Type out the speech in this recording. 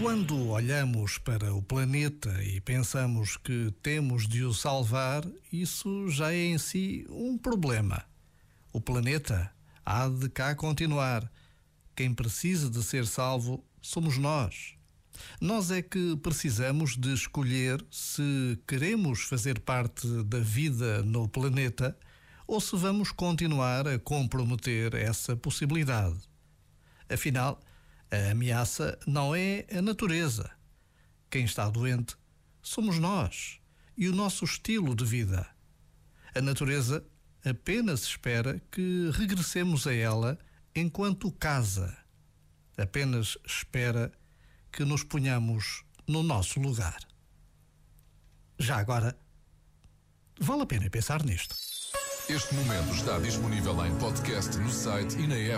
Quando olhamos para o planeta e pensamos que temos de o salvar, isso já é em si um problema. O planeta há de cá continuar. Quem precisa de ser salvo somos nós. Nós é que precisamos de escolher se queremos fazer parte da vida no planeta ou se vamos continuar a comprometer essa possibilidade. Afinal, a ameaça não é a natureza. Quem está doente somos nós e o nosso estilo de vida. A natureza apenas espera que regressemos a ela enquanto casa. Apenas espera que nos ponhamos no nosso lugar. Já agora, vale a pena pensar nisto. Este momento está disponível em podcast no site e na app.